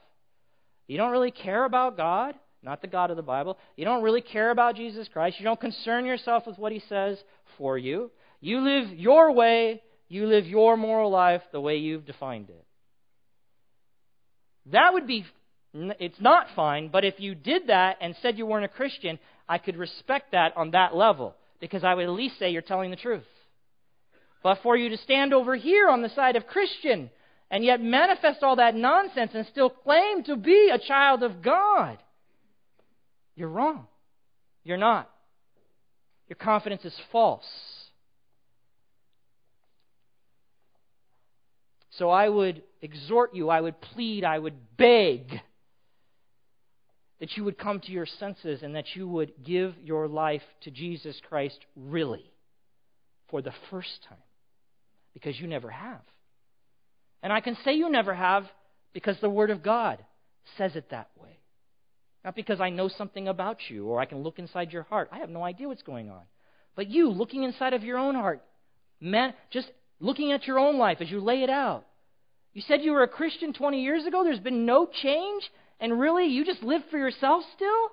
You don't really care about God, not the God of the Bible. You don't really care about Jesus Christ. You don't concern yourself with what He says for you. You live your way. You live your moral life the way you've defined it. That would be, it's not fine, but if you did that and said you weren't a Christian, I could respect that on that level, because I would at least say you're telling the truth. But for you to stand over here on the side of Christian and yet manifest all that nonsense and still claim to be a child of God, you're wrong. You're not. Your confidence is false. So I would exhort you, I would plead, I would beg that you would come to your senses and that you would give your life to Jesus Christ really for the first time, because you never have. And I can say you never have because the Word of God says it that way. Not because I know something about you or I can look inside your heart. I have no idea what's going on. But you, looking inside of your own heart, man, just looking at your own life as you lay it out. You said you were a Christian twenty years ago. There's been no change. And really, you just live for yourself still?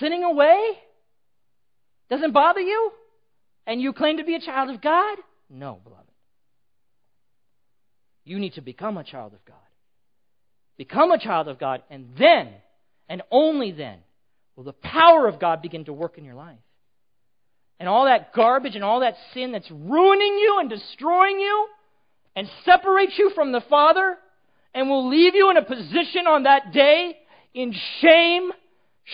Sinning away? Doesn't bother you? And you claim to be a child of God? No, beloved. You need to become a child of God. Become a child of God, and then And only then will the power of God begin to work in your life. And all that garbage and all that sin that's ruining you and destroying you and separates you from the Father and will leave you in a position on that day in shame,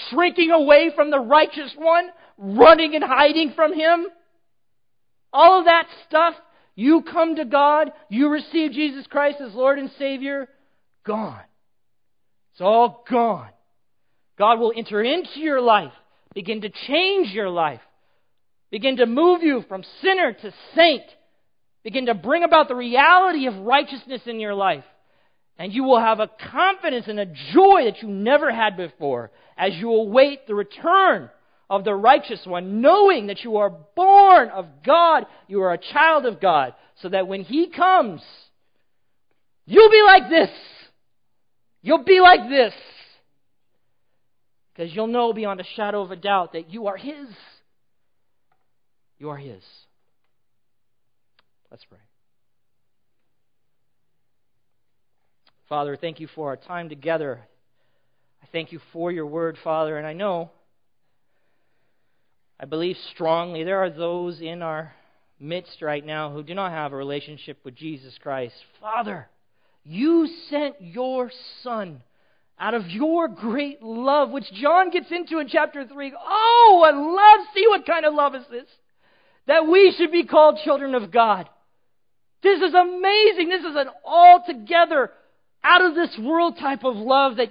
shrinking away from the righteous one, running and hiding from him. All of that stuff, you come to God, you receive Jesus Christ as Lord and Savior, gone. It's all gone. God will enter into your life, begin to change your life, begin to move you from sinner to saint, begin to bring about the reality of righteousness in your life. And you will have a confidence and a joy that you never had before as you await the return of the righteous one, knowing that you are born of God, you are a child of God, so that when he comes, you'll be like this. You'll be like this. Because you'll know beyond a shadow of a doubt that you are his. You are his. Let's pray. Father, thank you for our time together. I thank you for your word, Father, and I know, I believe strongly there are those in our midst right now who do not have a relationship with Jesus Christ. Father, you sent your Son out of your great love, which John gets into in chapter three. Oh, what love! See what kind of love is this? That we should be called children of God. This is amazing. This is an altogether out of this world type of love that,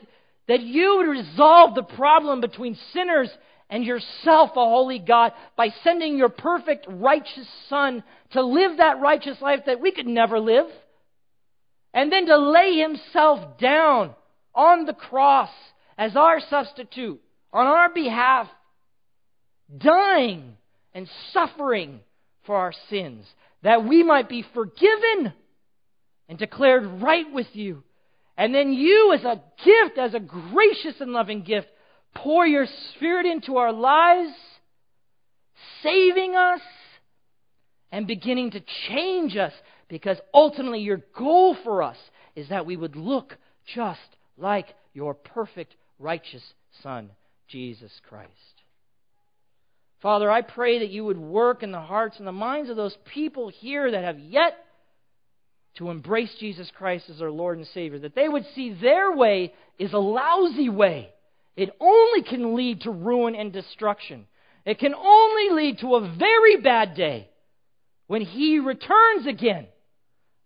that you would resolve the problem between sinners and yourself, a holy God, by sending your perfect righteous Son to live that righteous life that we could never live. And then to lay himself down on the cross as our substitute, on our behalf, dying and suffering for our sins, that we might be forgiven and declared right with you. And then you, as a gift, as a gracious and loving gift, pour your Spirit into our lives, saving us and beginning to change us, because ultimately your goal for us is that we would look just like your perfect, righteous Son, Jesus Christ. Father, I pray that you would work in the hearts and the minds of those people here that have yet to embrace Jesus Christ as their Lord and Savior, that they would see their way is a lousy way. It only can lead to ruin and destruction. It can only lead to a very bad day when he returns again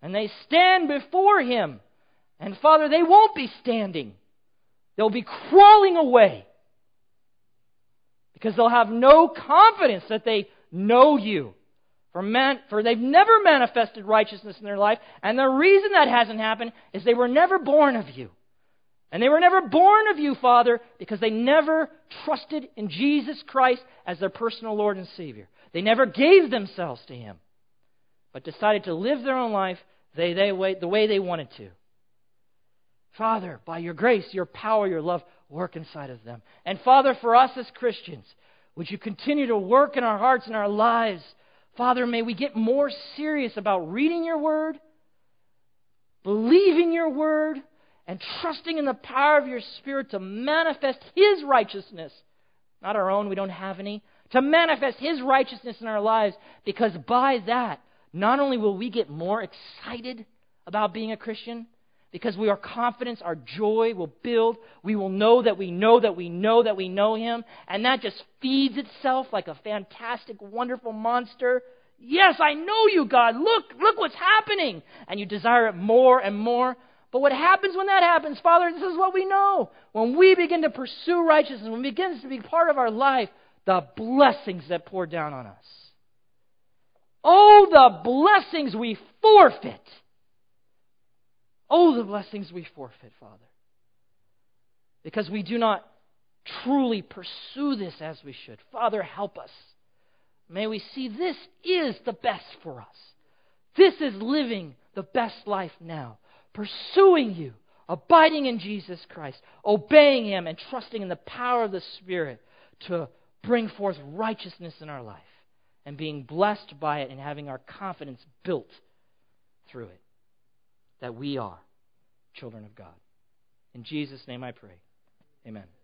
and they stand before him. And Father, they won't be standing. They'll be crawling away because they'll have no confidence that they know you. For, man, for they've never manifested righteousness in their life. And the reason that hasn't happened is they were never born of you. And they were never born of you, Father, because they never trusted in Jesus Christ as their personal Lord and Savior. They never gave themselves to him, but decided to live their own life they, they, the way they wanted to. Father, by your grace, your power, your love, work inside of them. And Father, for us as Christians, would you continue to work in our hearts and our lives? Father, may we get more serious about reading your word, believing your word, and trusting in the power of your Spirit to manifest his righteousness. Not our own, we don't have any. To manifest his righteousness in our lives, because by that, not only will we get more excited about being a Christian, because we are confident, our joy will build, we will know that we know that we know that we know him, and that just feeds itself like a fantastic, wonderful monster. Yes, I know you, God. Look, look what's happening. And you desire it more and more. But what happens when that happens, Father, this is what we know. When we begin to pursue righteousness, when it begins to be part of our life, the blessings that pour down on us. Oh, the blessings we forfeit. Oh, the blessings we forfeit, Father. Because we do not truly pursue this as we should. Father, help us. May we see this is the best for us. This is living the best life now. Pursuing you, abiding in Jesus Christ, obeying him, and trusting in the power of the Spirit to bring forth righteousness in our life and being blessed by it and having our confidence built through it, that we are children of God. In Jesus' name I pray. Amen.